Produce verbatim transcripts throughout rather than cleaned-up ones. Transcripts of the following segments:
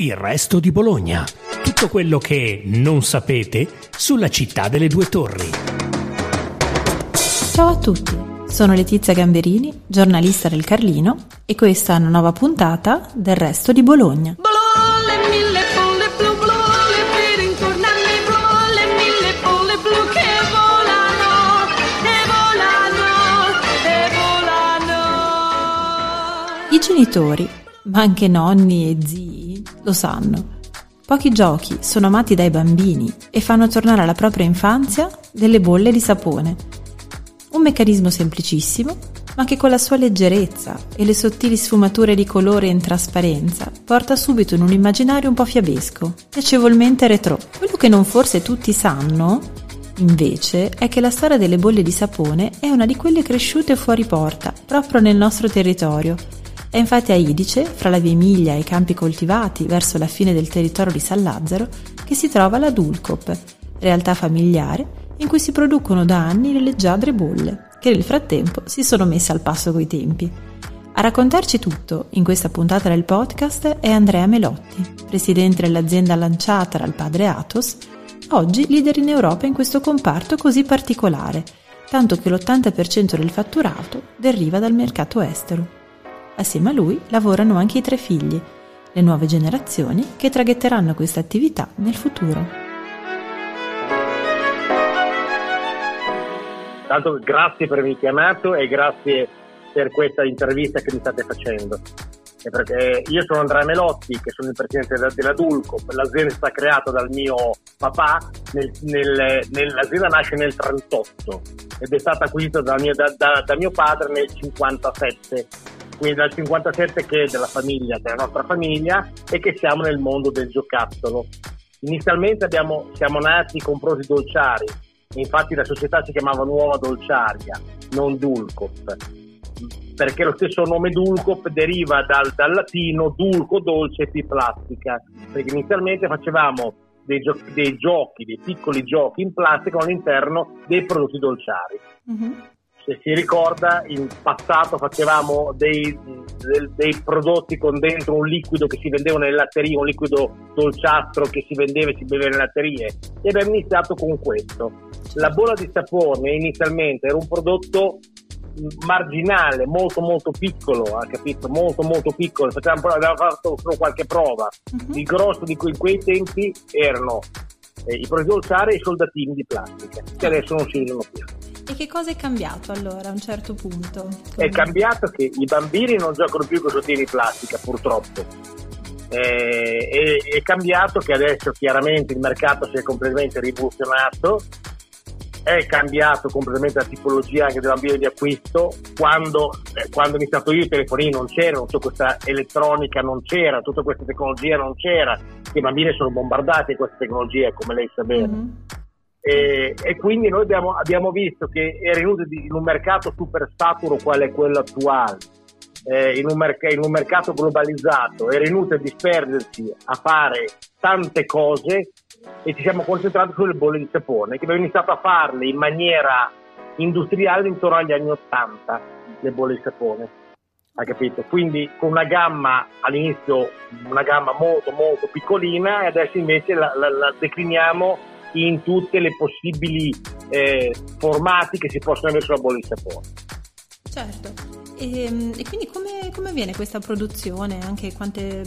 Il resto di Bologna. Tutto quello che non sapete sulla città delle due torri. Ciao a tutti, sono Letizia Gamberini, giornalista del Carlino, e questa è una nuova puntata del Resto di Bologna. I genitori, ma anche nonni e zii, lo sanno. Pochi giochi sono amati dai bambini e fanno tornare alla propria infanzia delle bolle di sapone. Un meccanismo semplicissimo, ma che con la sua leggerezza e le sottili sfumature di colore in trasparenza porta subito in un immaginario un po' fiabesco, piacevolmente retrò. Quello che non forse tutti sanno, invece, è che la storia delle bolle di sapone è una di quelle cresciute fuori porta, proprio nel nostro territorio. È infatti a Idice, fra la via Emilia e i campi coltivati verso la fine del territorio di San Lazzaro, che si trova la Dulcop, realtà familiare in cui si producono da anni le leggiadre bolle, che nel frattempo si sono messe al passo coi tempi. A raccontarci tutto in questa puntata del podcast è Andrea Melotti, presidente dell'azienda lanciata dal padre Atos, oggi leader in Europa in questo comparto così particolare, tanto che l'ottanta per cento del fatturato deriva dal mercato estero. Assieme a lui lavorano anche i tre figli, le nuove generazioni che traghetteranno questa attività nel futuro. Tanto grazie per avermi chiamato e grazie per questa intervista che mi state facendo. E perché io sono Andrea Melotti, che sono il presidente della, della Dulcop. L'azienda è stata creata dal mio papà, nel, nel, nel, l'azienda nasce nel trentotto ed è stata acquisita da mio, da, da, da mio padre nel cinquantasette. Quindi dal cinquantasette che è della famiglia, della nostra famiglia, e che siamo nel mondo del giocattolo. Inizialmente abbiamo, siamo nati con prodotti dolciari, infatti la società si chiamava Nuova Dolciaria, non Dulcop, perché lo stesso nome Dulcop deriva dal, dal latino dulco, dolce e plastica, perché inizialmente facevamo dei, gio- dei giochi, dei piccoli giochi in plastica all'interno dei prodotti dolciari. Mm-hmm. Se si ricorda, in passato facevamo dei, dei, dei prodotti con dentro un liquido che si vendeva nelle latterie, un liquido dolciastro che si vendeva e si beveva nelle latterie, e abbiamo iniziato con questo. La bolla di sapone inizialmente era un prodotto marginale, molto molto piccolo, ha capito? Molto molto piccolo, facevamo, abbiamo fatto solo qualche prova. Mm-hmm. Il grosso di quei, quei tempi erano eh, i prodotti dolciari e i soldatini di plastica, che adesso non si usano più. E che cosa è cambiato allora a un certo punto? Come... È cambiato che i bambini non giocano più con sottili di plastica, purtroppo. Eh, è, è cambiato che adesso chiaramente il mercato si è completamente rivoluzionato, è cambiato completamente la tipologia anche del bambino di acquisto. Quando, eh, quando ho iniziato io i telefonini non c'erano, tutta questa elettronica non c'era, tutta questa tecnologia non c'era. I bambini sono bombardati con questa tecnologia, come lei sa bene. Mm-hmm. E, e quindi noi abbiamo, abbiamo visto che era inutile in un mercato super saturo qual è quello attuale, eh, in, un merc- in un mercato globalizzato era inutile disperdersi a fare tante cose, e ci siamo concentrati sulle bolle di sapone, che abbiamo iniziato a farle in maniera industriale intorno agli anni ottanta, le bolle di sapone, hai capito? Quindi con una gamma all'inizio, una gamma molto molto piccolina, e adesso invece la, la, la decliniamo in tutte le possibili eh, formati che si possono avere sulla bolla di sapone. Certo. E, e quindi come, come viene questa produzione? Anche quante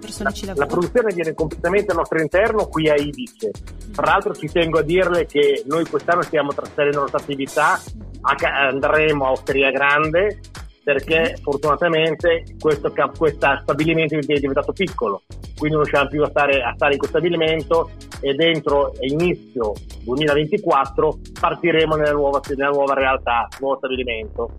persone la, ci lavorano? La produzione viene completamente al nostro interno qui a Idice. Tra l'altro ci tengo a dirle che noi quest'anno stiamo trasferendo la nostra attività, a, andremo a Osteria Grande, perché fortunatamente questo, questo stabilimento è diventato piccolo, quindi non riusciamo più a stare, a stare in questo stabilimento, e dentro inizio duemilaventiquattro partiremo nella nuova, nella nuova realtà, nuovo stabilimento,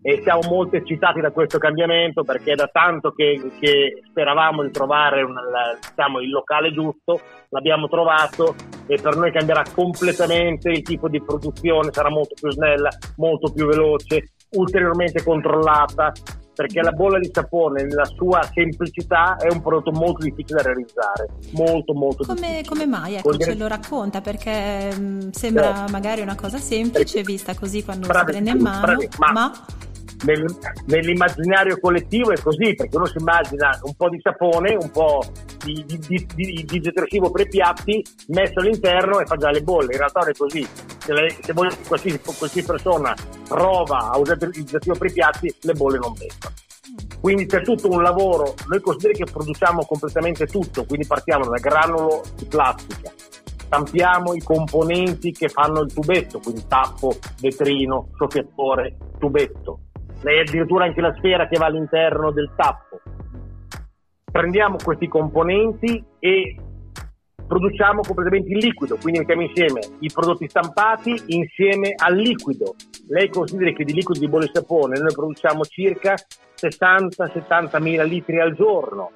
e siamo molto eccitati da questo cambiamento, perché è da tanto che, che speravamo di trovare una, la, diciamo, il locale giusto, l'abbiamo trovato, e per noi cambierà completamente il tipo di produzione, sarà molto più snella, molto più veloce, ulteriormente controllata, perché la bolla di sapone nella sua semplicità è un prodotto molto difficile da realizzare, molto molto come, difficile. Come mai? Ecco, Col ce dire... lo racconta, perché mh, sembra eh. magari una cosa semplice vista così quando bravi, si prende in mano, bravi, ma... ma nel, nell'immaginario collettivo è così, perché uno si immagina un po' di sapone, un po' di, di, di, di, di detersivo per i piatti messo all'interno e fa già le bolle. In realtà non è così. Se, lei, se voi, qualsiasi, qualsiasi persona prova a usare il detersivo per i piatti, le bolle non vengono. Quindi c'è tutto un lavoro. Noi consideriamo che produciamo completamente tutto, quindi partiamo da granulo di plastica, stampiamo i componenti che fanno il tubetto, quindi tappo, vetrino, soffiatore, tubetto, e addirittura anche la sfera che va all'interno del tappo. Prendiamo questi componenti e produciamo completamente il liquido, quindi mettiamo insieme i prodotti stampati insieme al liquido. Lei considera che di liquido di bolle e sapone noi produciamo circa sessanta settanta mila litri al giorno,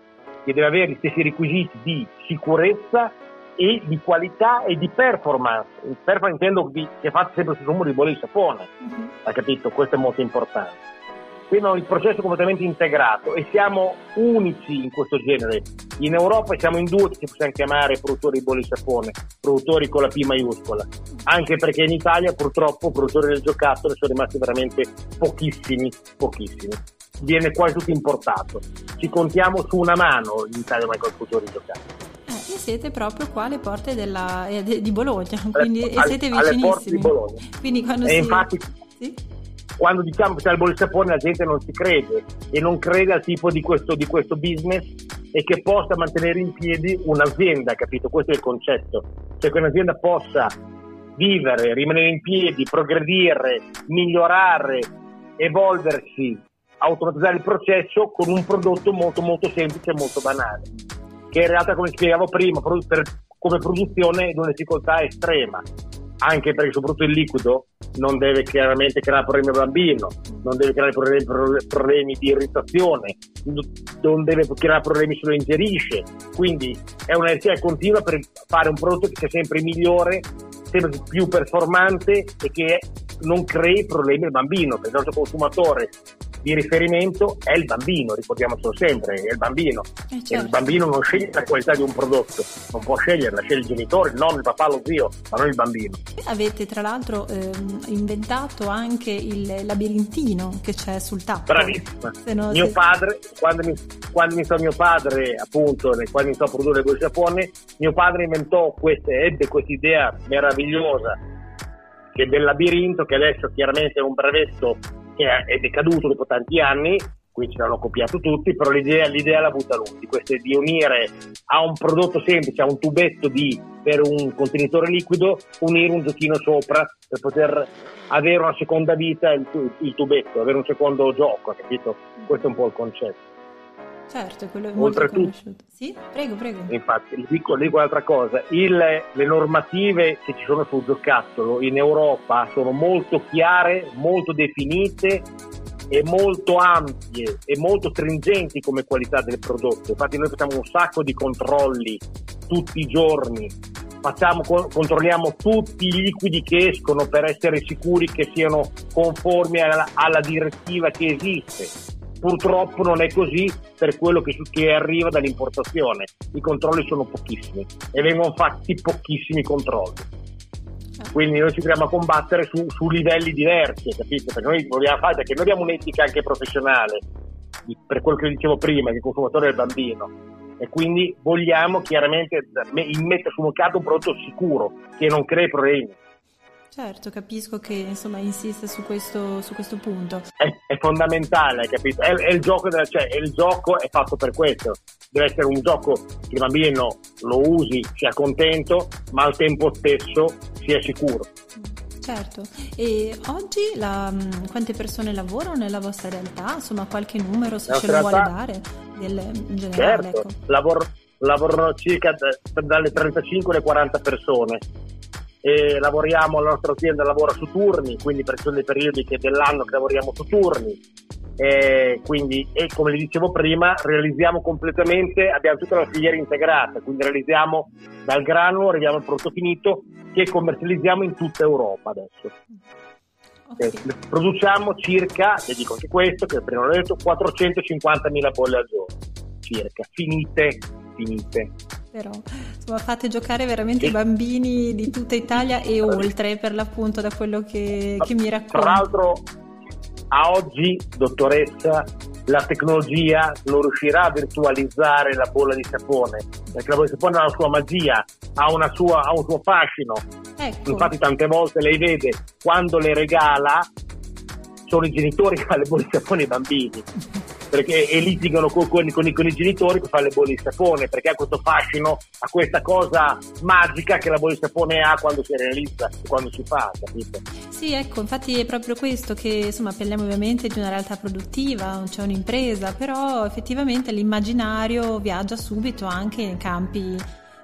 che deve avere gli stessi requisiti di sicurezza e di qualità e di performance. Il performance intendo che faccia sempre il numero di bolle di sapone, uh-huh. Ha capito? Questo è molto importante. Quindi è un processo completamente integrato e siamo unici in questo genere. In Europa siamo in due che ci possiamo chiamare produttori di bolle di sapone, produttori con la P maiuscola, anche perché in Italia purtroppo produttori del giocattolo sono rimasti veramente pochissimi, pochissimi. Viene quasi tutto importato. Ci contiamo su una mano in Italia ma con produttori di giocattolo. Siete proprio qua alle porte della, eh, di Bologna, quindi alle, e siete vicinissimi. Alle porte di Bologna. Quindi quando e si... infatti, sì? Quando diciamo che c'è il bolle e sapone, la gente non si crede e non crede al tipo di questo, di questo business e che possa mantenere in piedi un'azienda, capito? Questo è il concetto, cioè che un'azienda possa vivere, rimanere in piedi, progredire, migliorare, evolversi, automatizzare il processo con un prodotto molto molto semplice e molto banale, che in realtà, come spiegavo prima, per, come produzione è una difficoltà estrema, anche perché soprattutto il liquido non deve chiaramente creare problemi al bambino, non deve creare problemi, problemi di irritazione, non deve creare problemi se lo ingerisce, quindi è una ricerca continua per fare un prodotto che sia sempre migliore, sempre più performante e che non crei problemi al bambino, perché il nostro consumatore di riferimento è il bambino, ricordiamocelo sempre, è il bambino. Eh certo. E il bambino non sceglie la qualità di un prodotto, non può sceglierla, sceglie il genitore, il nonno, il papà, lo zio, ma non il bambino. Avete tra l'altro ehm, inventato anche il labirintino che c'è sul tappo. Bravissima. Se no, mio se... padre, quando mi, quando mi so mio padre appunto, quando mi so produrre il bolle di sapone, mio padre inventò queste, ebbe questa idea meravigliosa che del labirinto, che adesso chiaramente è un brevetto è decaduto dopo tanti anni, qui ce l'hanno copiato tutti, però l'idea, l'idea l'ha buttata lui, questo è di unire a un prodotto semplice, a un tubetto di, per un contenitore liquido, unire un giochino sopra per poter avere una seconda vita il, il tubetto, avere un secondo gioco, capito? Questo è un po' il concetto. Certo, quello è molto conosciuto. Sì? Prego, prego. Infatti, le dico, dico un'altra cosa, il, le normative che ci sono sul giocattolo in Europa sono molto chiare, molto definite e molto ampie e molto stringenti come qualità del prodotto. Infatti noi facciamo un sacco di controlli tutti i giorni, facciamo, controlliamo tutti i liquidi che escono per essere sicuri che siano conformi alla, alla direttiva che esiste. Purtroppo non è così per quello che, che arriva dall'importazione. I controlli sono pochissimi e vengono fatti pochissimi controlli. Quindi noi ci dobbiamo combattere su, su livelli diversi, capite? Perché noi vogliamo fare, perché noi abbiamo un'etica anche professionale, per quello che dicevo prima, che il consumatore è il bambino. E quindi vogliamo chiaramente mettere sul mercato un prodotto sicuro, che non crei problemi. Certo, capisco che insomma insiste su questo, su questo punto. È, è fondamentale, hai capito? È, è il gioco della, cioè, è il gioco è fatto per questo. Deve essere un gioco che il bambino lo usi, sia contento, ma al tempo stesso sia sicuro. Certo. E oggi la, quante persone lavorano nella vostra realtà? Insomma, qualche numero se ce lo vuole dare? Del, in generale, certo, ecco. Lavor, lavorano circa dalle trentacinque alle quaranta persone. E lavoriamo, la nostra azienda lavora su turni, quindi per sono dei periodi che dell'anno che lavoriamo su turni e quindi, e come vi dicevo prima, realizziamo completamente, abbiamo tutta la filiera integrata, quindi realizziamo dal granulo, arriviamo al prodotto finito che commercializziamo in tutta Europa adesso. Okay. E produciamo circa, e dico anche questo che prima l'ho detto, quattrocentocinquantamila bolle al giorno circa, finite finite però insomma, fate giocare veramente sì. I bambini di tutta Italia e oltre, per l'appunto, da quello che, che mi racconti. Tra l'altro A oggi, dottoressa, la tecnologia non riuscirà a virtualizzare la bolla di sapone, perché la bolla di sapone ha una sua magia, ha, una sua, ha un suo fascino. Ecco. Infatti tante volte lei vede, quando le regala, sono i genitori che fanno le bolle di sapone ai bambini, perché e litigano con, con, con, i, con i genitori che fanno le bolle di sapone, perché ha questo fascino, ha questa cosa magica che la bolla di sapone ha quando si realizza e quando si fa, capito? Sì, ecco, infatti è proprio questo che, insomma, parliamo ovviamente di una realtà produttiva, c'è cioè un'impresa, però effettivamente l'immaginario viaggia subito anche in campi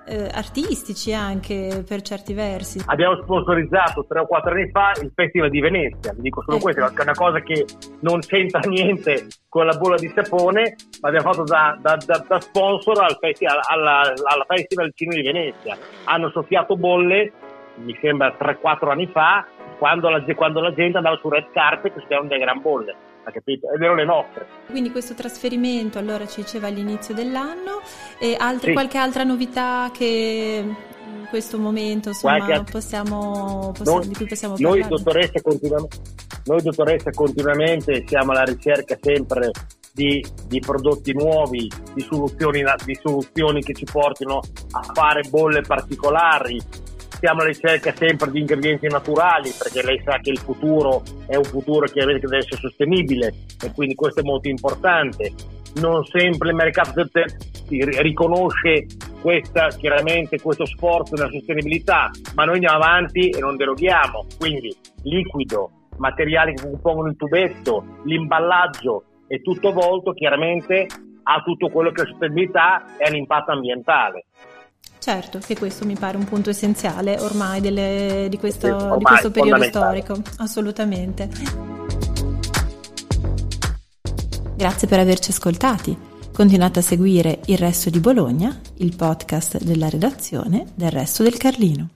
eh, artistici, anche per certi versi. Abbiamo sponsorizzato tre o quattro anni fa il Festival di Venezia, vi dico solo ecco. questo, è una cosa che non c'entra niente con la bolla di sapone, ma abbiamo fatto da, da, da, da sponsor al festival, alla, alla Festival Cinema di Venezia. Hanno soffiato bolle, mi sembra tre o quattro anni fa, quando la, quando la gente andava su red carpet che si erano delle gran bolle. Ha capito? Ed erano le nostre. Quindi questo trasferimento, allora, ci diceva all'inizio dell'anno, e altre, sì. qualche altra novità che in questo momento, insomma, qualche... possiamo, possiamo noi, di cui possiamo parlare? Noi dottoressa, continuam- noi dottoressa continuamente siamo alla ricerca sempre di, di prodotti nuovi, di soluzioni, di soluzioni che ci portino a fare bolle particolari. Siamo alla ricerca sempre di ingredienti naturali, perché lei sa che il futuro è un futuro che deve essere sostenibile, e quindi questo è molto importante. Non sempre il mercato riconosce questa, chiaramente, questo sforzo nella sostenibilità, ma noi andiamo avanti e non deroghiamo. Quindi liquido, materiali che compongono il tubetto, l'imballaggio, è tutto volto chiaramente a tutto quello che è sostenibilità e all'impatto ambientale. Certo, che questo mi pare un punto essenziale ormai delle, di, questo, ormai, di questo periodo storico, assolutamente. Grazie per averci ascoltati. Continuate a seguire Il Resto di Bologna, il podcast della redazione del Resto del Carlino.